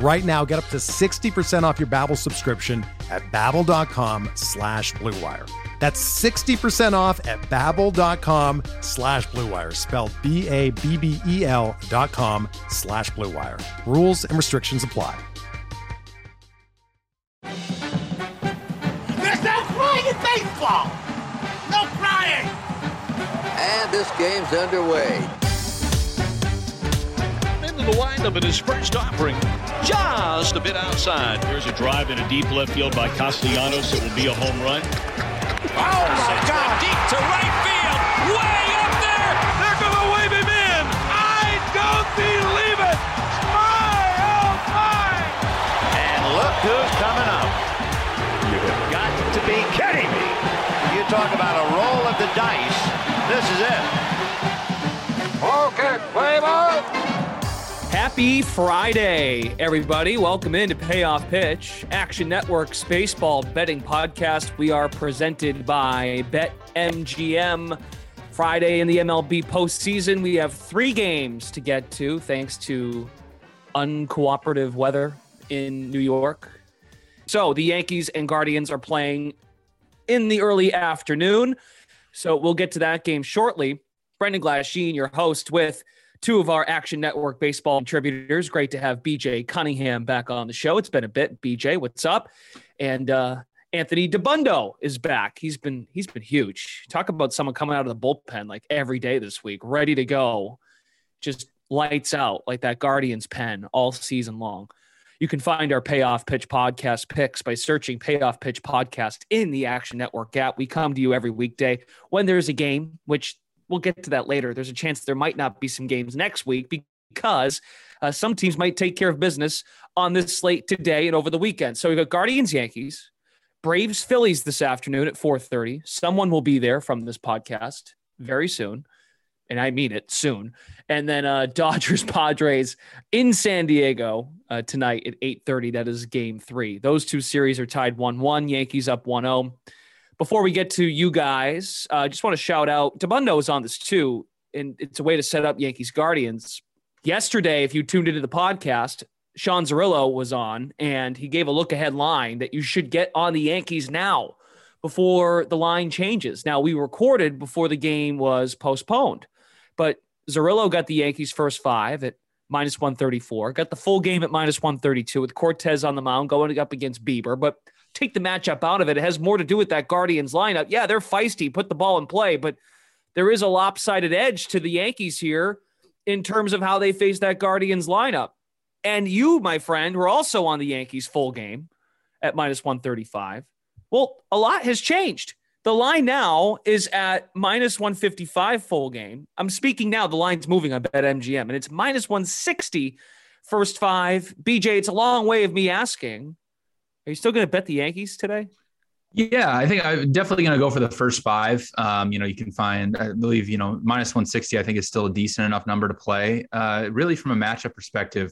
Right now, get up to 60% off your Babbel subscription at babbel.com/BlueWire. That's 60% off at babbel.com/BlueWire, spelled BABBEL.com/BlueWire. Rules and restrictions apply. There's no crying in baseball! No crying! And this game's underway. The windup in his first offering, just a bit outside. There's a drive in a deep left field by Castellanos. It will be a home run. Oh, my God. Deep to right field. Way up there. They're going to wave him in. I don't believe it. My, oh, my. And look who's coming up. You've got to be kidding me. You talk about a roll of the dice. This is it. Okay, play ball. Happy Friday, everybody. Welcome in to Payoff Pitch, Action Network's baseball betting podcast. We are presented by BetMGM. Friday in the MLB postseason, we have 3 games to get to thanks to uncooperative weather in New York. So the Yankees and Guardians are playing in the early afternoon. So we'll get to that game shortly. Brendan Glasheen, your host, with two of our Action Network baseball contributors. Great to have BJ Cunningham back on the show. It's been a bit. BJ, what's up? And Anthony Dabbundo is back. He's been huge. Talk about someone coming out of the bullpen like every day this week, ready to go. Just lights out like that Guardians pen all season long. You can find our Payoff Pitch podcast picks by searching Payoff Pitch podcast in the Action Network app. We come to you every weekday when there's a game, which we'll get to that later. There's a chance there might not be some games next week because some teams might take care of business on this slate today and over the weekend. So we've got Guardians, Yankees, Braves, Phillies this afternoon at 4:30. Someone will be there from this podcast very soon. And I mean it, soon. And then Dodgers, Padres in San Diego tonight at 8:30. That is game 3. Those two series are tied 1-1. Yankees up 1-0. Before we get to you guys, I just want to shout out, Dabbundo is on this too, and it's a way to set up Yankees Guardians. Yesterday, if you tuned into the podcast, Sean Zerillo was on, and he gave a look-ahead line that you should get on the Yankees now before the line changes. Now, we recorded before the game was postponed, but Zerillo got the Yankees first 5 at -134, got the full game at -132 with Cortez on the mound going up against Bieber, but take the matchup out of it. It has more to do with that Guardians lineup. Yeah, they're feisty, put the ball in play, but there is a lopsided edge to the Yankees here in terms of how they face that Guardians lineup. And you, my friend, were also on the Yankees full game at -135. Well, a lot has changed. The line now is at -155 full game. I'm speaking now. The line's moving on BetMGM, and it's -160 first 5. BJ, it's a long way of me asking, are you still going to bet the Yankees today? Yeah, I think I'm definitely going to go for the first 5. You can find, I believe, -160, I think is still a decent enough number to play. Really from a matchup perspective,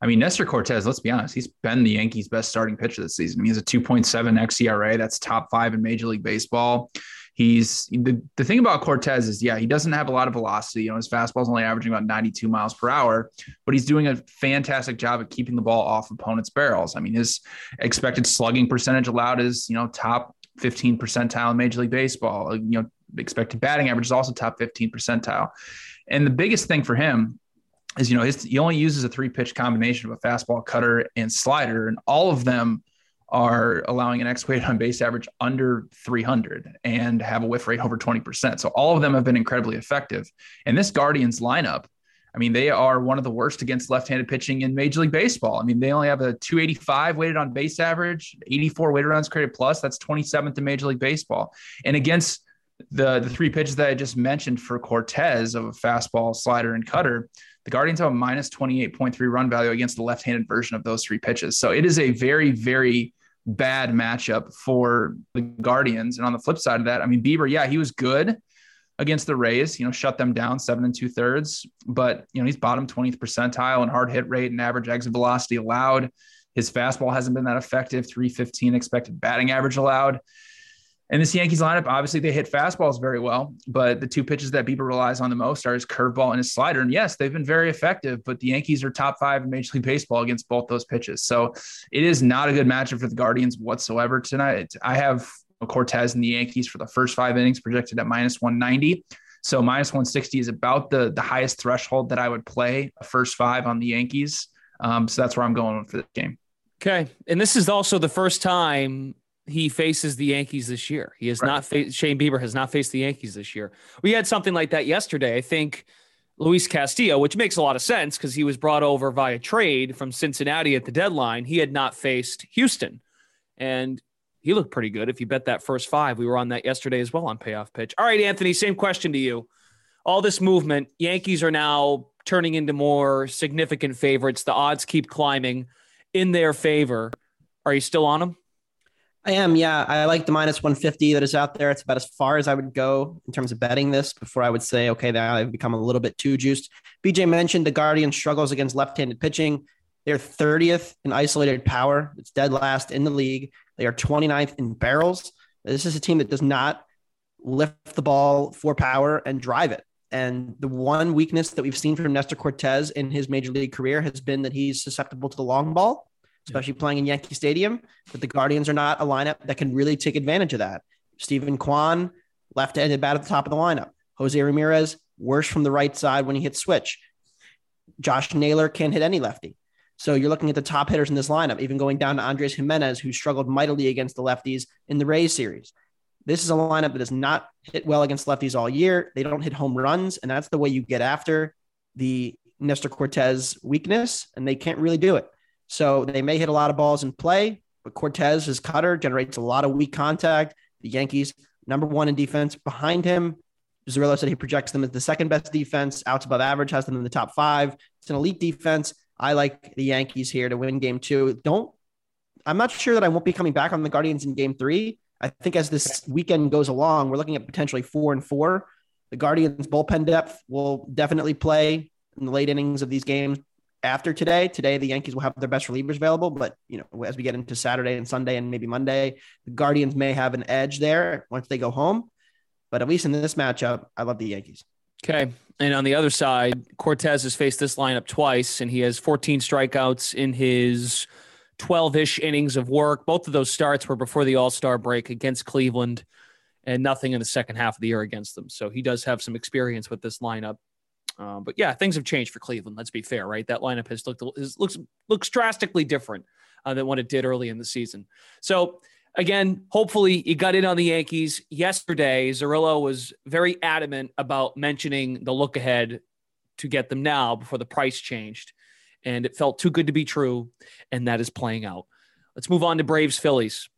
I mean, Nestor Cortez, let's be honest, he's been the Yankees' best starting pitcher this season. He has a 2.7 xERA. That's top 5 in Major League Baseball. He's the thing about Cortez is, he doesn't have a lot of velocity. His fastball's only averaging about 92 miles per hour, but he's doing a fantastic job at keeping the ball off opponents' barrels. I mean, his expected slugging percentage allowed is, top 15 percentile in Major League Baseball. Expected batting average is also top 15 percentile. And the biggest thing for him is, he only uses a 3-pitch combination of a fastball, cutter, and slider, and all of them are allowing an ex-weighted on base average under 300 and have a whiff rate over 20%. So all of them have been incredibly effective. And this Guardians lineup, I mean, they are one of the worst against left-handed pitching in Major League Baseball. I mean, they only have a 285 weighted on base average, 84 weighted runs created plus. That's 27th in Major League Baseball. And against the three pitches that I just mentioned for Cortez of a fastball, slider, and cutter, the Guardians have a minus 28.3 run value against the left-handed version of those three pitches. So it is a very, very bad matchup for the Guardians. And on the flip side of that, I mean, Bieber, yeah, he was good against the Rays, you know, shut them down 7 2/3, but you know, he's bottom 20th percentile in hard hit rate and average exit velocity allowed. His fastball hasn't been that effective, 315 expected batting average allowed. And this Yankees lineup, obviously they hit fastballs very well, but the two pitches that Bieber relies on the most are his curveball and his slider. And yes, they've been very effective, but the Yankees are top five in Major League Baseball against both those pitches. So it is not a good matchup for the Guardians whatsoever tonight. I have Cortez and the Yankees for the first five innings projected at minus 190. So minus 160 is about the highest threshold that I would play a first five on the Yankees. So that's where I'm going for this game. Okay. And this is also the first time he faces the Yankees this year. He has not faced, Shane Bieber has not faced the Yankees this year. We had something like that yesterday. I think Luis Castillo, which makes a lot of sense because he was brought over via trade from Cincinnati at the deadline. He had not faced Houston, and he looked pretty good. If you bet that first five, we were on that yesterday as well on Payoff Pitch. All right, Anthony, same question to you. All this movement, Yankees are now turning into more significant favorites. The odds keep climbing in their favor. Are you still on them? I am, yeah. I like the minus 150 that is out there. It's about as far as I would go in terms of betting this before I would say, okay, now I've become a little bit too juiced. BJ mentioned the Guardians struggles against left-handed pitching. They're 30th in isolated power. It's dead last in the league. They are 29th in barrels. This is a team that does not lift the ball for power and drive it. And the one weakness that we've seen from Nestor Cortez in his major league career has been that he's susceptible to the long ball, especially playing in Yankee Stadium. But the Guardians are not a lineup that can really take advantage of that. Steven Kwan, left-handed bat at the top of the lineup. Jose Ramirez, worse from the right side when he hits switch. Josh Naylor can't hit any lefty. So you're looking at the top hitters in this lineup, even going down to Andres Jimenez, who struggled mightily against the lefties in the Rays series. This is a lineup that does not hit well against lefties all year. They don't hit home runs, and that's the way you get after the Nestor Cortez weakness, and they can't really do it. So they may hit a lot of balls in play, but Cortez's cutter generates a lot of weak contact. The Yankees, number one in defense behind him. Zerillo said he projects them as the second best defense. Outs above average has them in the top five. It's an elite defense. I like the Yankees here to win game two. I'm not sure that I won't be coming back on the Guardians in game three. I think as this weekend goes along, we're looking at potentially 4-4. The Guardians bullpen depth will definitely play in the late innings of these games after today. Today, the Yankees will have their best relievers available, but you know, as we get into Saturday and Sunday and maybe Monday, the Guardians may have an edge there once they go home, but at least in this matchup, I love the Yankees. Okay. And on the other side, Cortez has faced this lineup twice, and he has 14 strikeouts in his 12-ish innings of work. Both of those starts were before the All-Star break against Cleveland, and nothing in the second half of the year against them. So he does have some experience with this lineup. But yeah, things have changed for Cleveland. Let's be fair, right? That lineup has looks drastically different than what it did early in the season. So again, hopefully you got in on the Yankees yesterday. Zerillo was very adamant about mentioning the look ahead to get them now before the price changed, and it felt too good to be true. And that is playing out. Let's move on to Braves Phillies.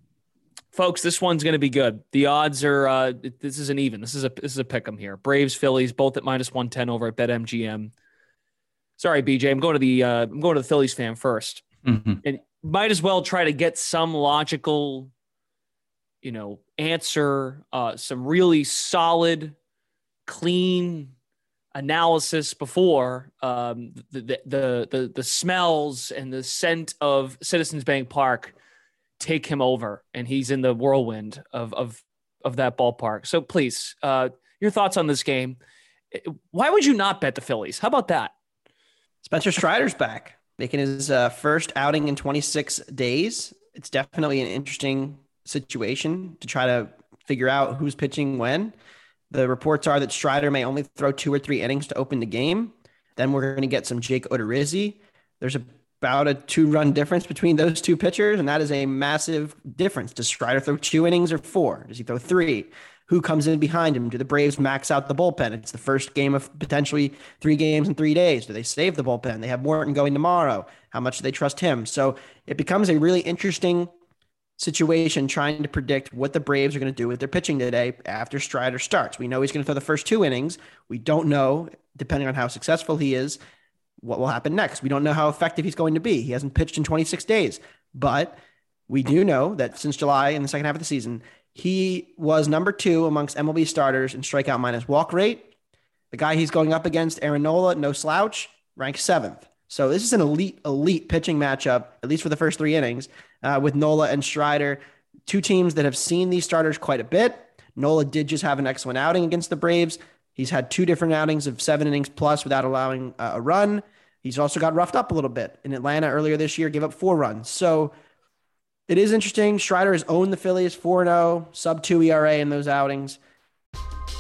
Folks, this one's going to be good. The odds are, this isn't even, this is a pick'em here. Braves Phillies, both at minus 110 over at BetMGM. Sorry, BJ, I'm going to the Phillies fan first, and might as well try to get some logical, you know, answer, some really solid, clean analysis before the smells and the scent of Citizens Bank Park take him over, and he's in the whirlwind of that ballpark. So please, your thoughts on this game. Why would you not bet the Phillies? How about that? Spencer Strider's back, making his first outing in 26 days. It's definitely an interesting situation to try to figure out who's pitching when. The reports are that Strider may only throw 2 or 3 innings to open the game. Then we're going to get some Jake Odorizzi. There's a about a 2-run difference between those two pitchers, and that is a massive difference. Does Strider throw 2 innings or 4? Does he throw 3? Who comes in behind him? Do the Braves max out the bullpen? It's the first game of potentially 3 games in 3 days. Do they save the bullpen? They have Morton going tomorrow. How much do they trust him? So it becomes a really interesting situation trying to predict what the Braves are going to do with their pitching today after Strider starts. We know he's going to throw the first 2 innings. We don't know, depending on how successful he is, what will happen next. We don't know how effective he's going to be. He hasn't pitched in 26 days, but we do know that since July in the second half of the season, he was number 2 amongst MLB starters in strikeout minus walk rate. The guy he's going up against, Aaron Nola, no slouch, ranked 7th. So this is an elite pitching matchup, at least for the first 3 innings, with Nola and Strider, 2 teams that have seen these starters quite a bit. Nola did just have an excellent outing against the Braves. He's had 2 different outings of 7 innings plus without allowing a run. He's also got roughed up a little bit in Atlanta earlier this year, gave up 4 runs. So it is interesting. Strider has owned the Phillies 4-0, sub-2 ERA in those outings.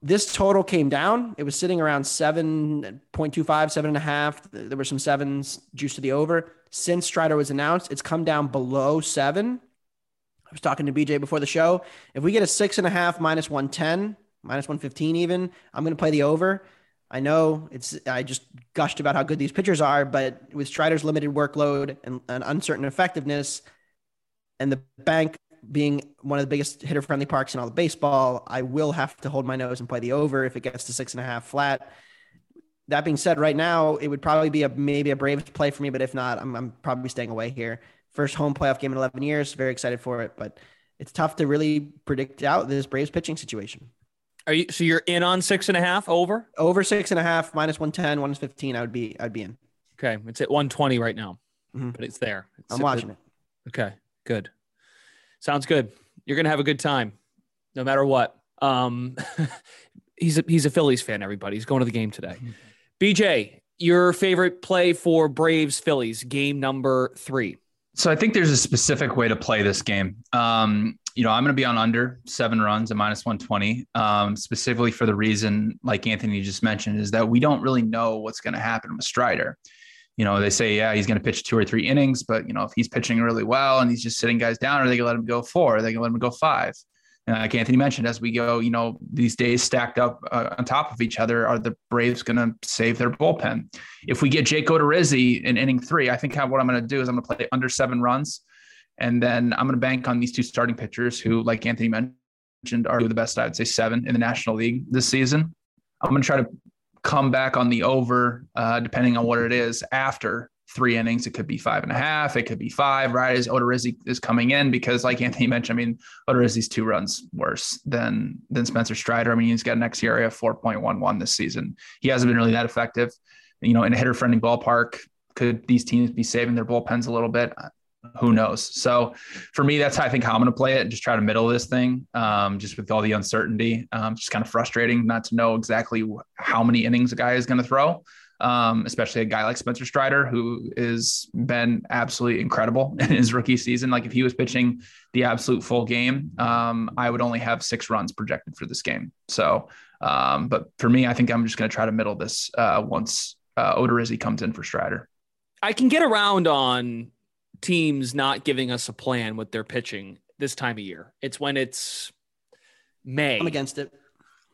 This total came down. It was sitting around 7.25, 7.5. There were some 7s juiced to the over. Since Strider was announced, it's come down below 7. I was talking to BJ before the show. If we get a 6.5 minus 110, minus 115 even, I'm going to play the over. I know I just gushed about how good these pitchers are, but with Strider's limited workload and uncertain effectiveness and the bank being one of the biggest hitter-friendly parks in all of baseball, I will have to hold my nose and play the over if it gets to 6.5 flat. That being said, right now, it would probably be maybe a Braves play for me, but if not, I'm probably staying away here. First home playoff game in 11 years. Very excited for it, but it's tough to really predict out this Braves pitching situation. So you're in on 6.5 over? Over 6.5, minus 110, 115, I'd be in. Okay. It's at 120 right now, but it's there. I'm watching it. Okay, good. Sounds good. You're going to have a good time no matter what. He's a Phillies fan, everybody. He's going to the game today. BJ, your favorite play for Braves Phillies, game number 3. So I think there's a specific way to play this game. I'm going to be on under 7 runs at minus 120, specifically for the reason, like Anthony just mentioned, is that we don't really know what's going to happen with Strider. They say, yeah, he's going to pitch 2 or 3 innings, but if he's pitching really well and he's just sitting guys down, are they going to let him go 4? Are they going to let him go 5? And like Anthony mentioned, as we go, these days stacked up on top of each other, are the Braves going to save their bullpen? If we get Jake Odorizzi in inning 3, I think what I'm going to do is I'm going to play under 7 runs. And then I'm going to bank on these 2 starting pitchers who, like Anthony mentioned, are the best, I would say 7 in the National League this season. I'm going to try to come back on the over, depending on what it is after 3 innings. It could be 5.5. It could be 5, right? As Odorizzi is coming in, because like Anthony mentioned, Odorizzi's 2 runs worse than Spencer Strider. He's got an xERA of 4.11 this season. He hasn't been really that effective, in a hitter friendly ballpark. Could these teams be saving their bullpens a little bit? Who knows? So for me, that's, I think, how I'm going to play it and just try to middle this thing, just with all the uncertainty. Just kind of frustrating not to know exactly how many innings a guy is going to throw, especially a guy like Spencer Strider, who has been absolutely incredible in his rookie season. Like if he was pitching the absolute full game, I would only have 6 runs projected for this game. So, but for me, I think I'm just going to try to middle this once Odorizzi comes in for Strider. I can get around on teams not giving us a plan with their pitching this time of year. It's when it's May. I'm against it.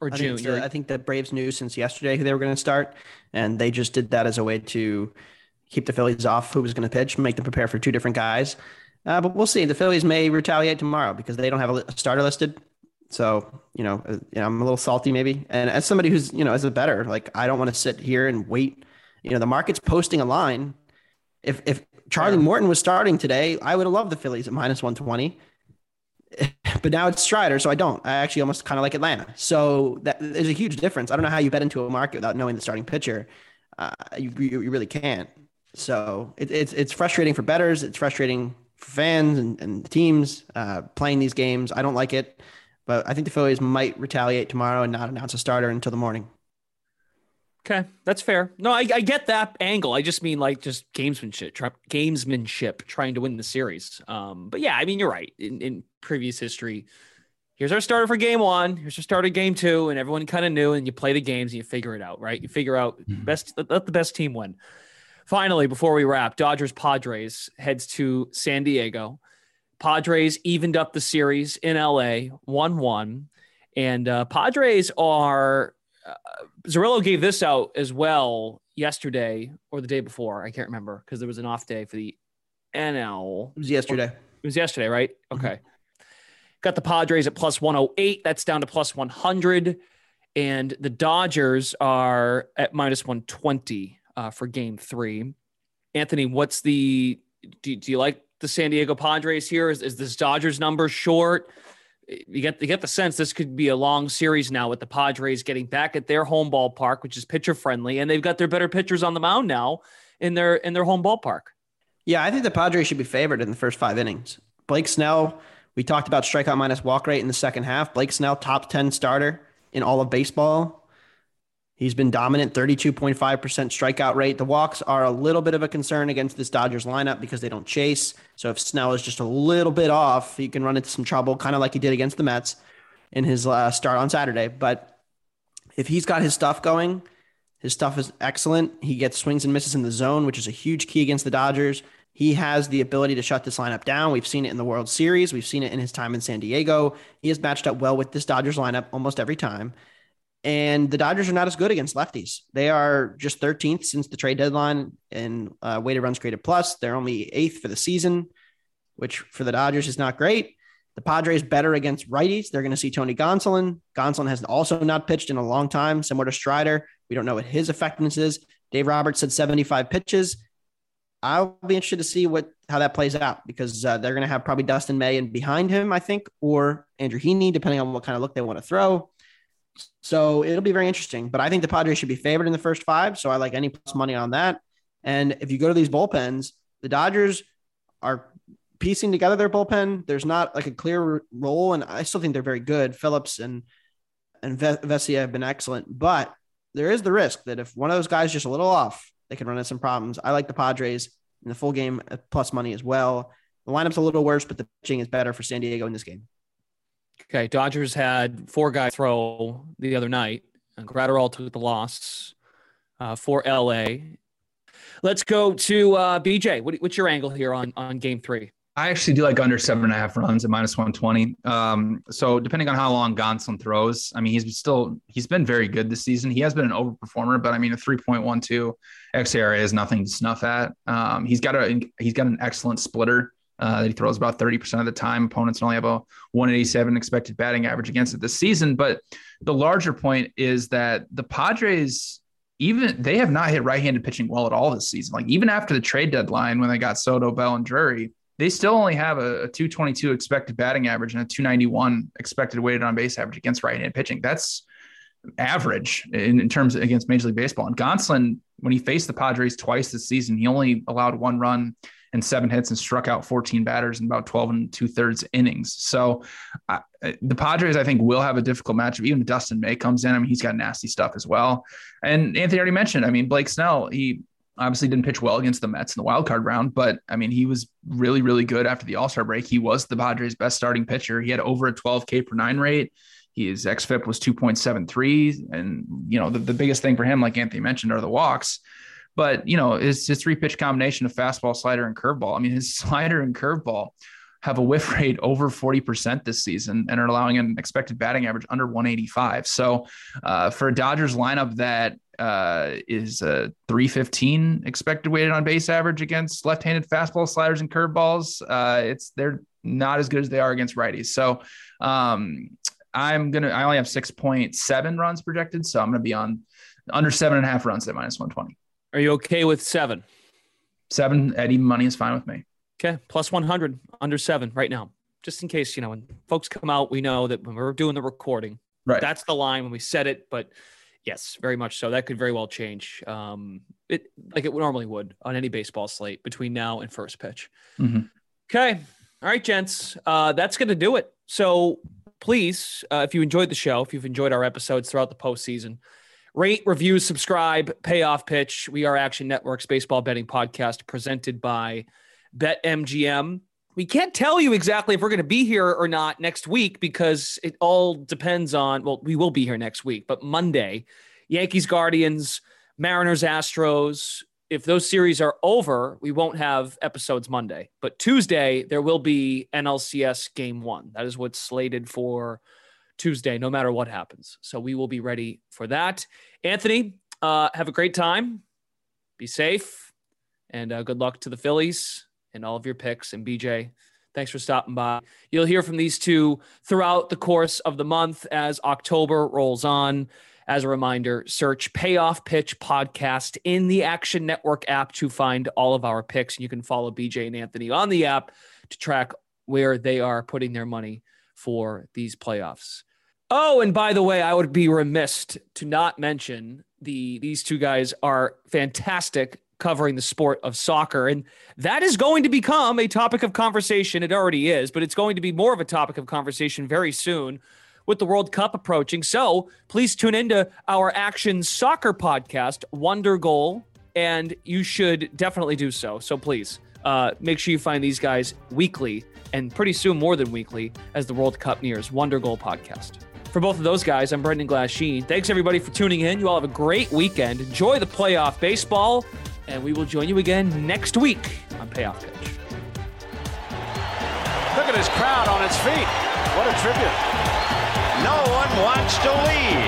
Or June. I think the Braves knew since yesterday who they were going to start, and they just did that as a way to keep the Phillies off who was going to pitch, make them prepare for two different guys. But we'll see. The Phillies may retaliate tomorrow because they don't have a starter listed. So, I'm a little salty maybe. And as somebody who's, as a bettor, like, I don't want to sit here and wait. The market's posting a line. If Charlie Morton was starting today, I would have loved the Phillies at -120. But now it's Strider, so I don't. I actually almost kind of like Atlanta. So there's a huge difference. I don't know how you bet into a market without knowing the starting pitcher. You really can't. So it's frustrating for bettors. It's frustrating for fans and teams playing these games. I don't like it. But I think the Phillies might retaliate tomorrow and not announce a starter until the morning. Okay, that's fair. No, I get that angle. I just mean just gamesmanship, trying to win the series. But yeah, I mean, you're right. In previous history, here's our starter for game one. Here's our starter game two. And everyone kind of knew, and you play the games and you figure it out, right? You figure out let the best team win. Finally, before we wrap, Dodgers Padres heads to San Diego. Padres evened up the series in LA 1-1. And Padres are... Zerillo gave this out as well yesterday or the day before. I can't remember because there was an off day for the NL. It was yesterday. It was yesterday, right? Okay. Mm-hmm. Got the Padres at +108. That's down to +100. And the Dodgers are at -120 for game three. Anthony, do you like the San Diego Padres here? Is this Dodgers number short? You get the sense this could be a long series now with the Padres getting back at their home ballpark, which is pitcher friendly, and they've got their better pitchers on the mound now in their home ballpark. Yeah, I think the Padres should be favored in the first 5 innings. Blake Snell, we talked about strikeout minus walk rate in the second half. Blake Snell, top 10 starter in all of baseball. He's been dominant, 32.5% strikeout rate. The walks are a little bit of a concern against this Dodgers lineup because they don't chase. So if Snell is just a little bit off, he can run into some trouble, kind of like he did against the Mets in his start on Saturday. But if he's got his stuff going, his stuff is excellent. He gets swings and misses in the zone, which is a huge key against the Dodgers. He has the ability to shut this lineup down. We've seen it in the World Series. We've seen it in his time in San Diego. He has matched up well with this Dodgers lineup almost every time. And the Dodgers are not as good against lefties. They are just 13th since the trade deadline in weighted runs created plus. They're only 8th for the season, which for the Dodgers is not great. The Padres better against righties. They're going to see Tony Gonsolin. Gonsolin has also not pitched in a long time, similar to Strider. We don't know what his effectiveness is. Dave Roberts said 75 pitches. I'll be interested to see how that plays out because they're going to have probably Dustin May in behind him, I think, or Andrew Heaney, depending on what kind of look they want to throw. So it'll be very interesting, but I think the Padres should be favored in the first 5. So I like any plus money on that. And if you go to these bullpens, the Dodgers are piecing together their bullpen. There's not like a clear role. And I still think they're very good. Phillips and Vesia have been excellent, but there is the risk that if one of those guys just a little off, they could run into some problems. I like the Padres in the full game plus money as well. The lineup's a little worse, but the pitching is better for San Diego in this game. Okay, Dodgers had 4 guys throw the other night, and Gratterall took the loss for LA. Let's go to BJ. What's your angle here on game 3? I actually do like under 7.5 runs at -120. So depending on how long Gonsolin throws, I mean, he's been very good this season. He has been an overperformer, but I mean, a 3.12 xARA is nothing to snuff at. He's got an excellent splitter. That he throws about 30% of the time. Opponents only have a 187 expected batting average against it this season. But the larger point is that the Padres, they have not hit right-handed pitching well at all this season. Like even after the trade deadline, when they got Soto, Bell, and Drury, they still only have a 222 expected batting average and a 291 expected weighted on base average against right-handed pitching. That's average in terms of against Major League Baseball. And Gonsolin, when he faced the Padres twice this season, he only allowed 1 run and 7 hits and struck out 14 batters in about 12 2/3 innings. So the Padres, I think, will have a difficult matchup. Even if Dustin May comes in, I mean, he's got nasty stuff as well. And Anthony already mentioned, I mean, Blake Snell, he obviously didn't pitch well against the Mets in the wild card round, but I mean, he was really, really good after the All-Star break. He was the Padres' best starting pitcher. He had over a 12 K per nine rate. His xFIP was 2.73. And, the biggest thing for him, like Anthony mentioned, are the walks. But, his 3-pitch combination of fastball, slider, and curveball. I mean, his slider and curveball have a whiff rate over 40% this season and are allowing an expected batting average under 185. So for a Dodgers lineup that is a 315 expected weighted on base average against left-handed fastball, sliders, and curveballs, they're not as good as they are against righties. So I only have 6.7 runs projected. So I'm going to be on under 7.5 runs at minus 120. Are you okay with 7? 7 at even money is fine with me. Okay. Plus 100 under 7 right now, just in case, you know, when folks come out, we know that when we're doing the recording, right, that's the line when we set it, but yes, very much so. That could very well change. It normally would on any baseball slate between now and first pitch. Mm-hmm. Okay. All right, gents, that's going to do it. So please, if you enjoyed the show, if you've enjoyed our episodes throughout the postseason, rate, review, subscribe, Payoff Pitch. We are Action Network's baseball betting podcast presented by BetMGM. We can't tell you exactly if we're going to be here or not next week because it all depends on, well, we will be here next week, but Monday, Yankees, Guardians, Mariners, Astros. If those series are over, we won't have episodes Monday, but Tuesday there will be NLCS game 1. That is what's slated for Tuesday, no matter what happens. So we will be ready for that. Anthony, have a great time. Be safe. And good luck to the Phillies and all of your picks. And BJ, thanks for stopping by. You'll hear from these two throughout the course of the month as October rolls on. As a reminder, search Payoff Pitch Podcast in the Action Network app to find all of our picks. And you can follow BJ and Anthony on the app to track where they are putting their money for these playoffs. Oh, and by the way, I would be remiss to not mention these two guys are fantastic covering the sport of soccer. And that is going to become a topic of conversation. It already is, but it's going to be more of a topic of conversation very soon with the World Cup approaching. So please tune into our Action Soccer podcast, Wonder Goal, and you should definitely do so. So please make sure you find these guys weekly and pretty soon more than weekly as the World Cup nears. Wonder Goal podcast. For both of those guys, I'm Brendan Glasheen. Thanks, everybody, for tuning in. You all have a great weekend. Enjoy the playoff baseball, and we will join you again next week on Payoff Pitch. Look at his crowd on its feet. What a tribute. No one wants to leave.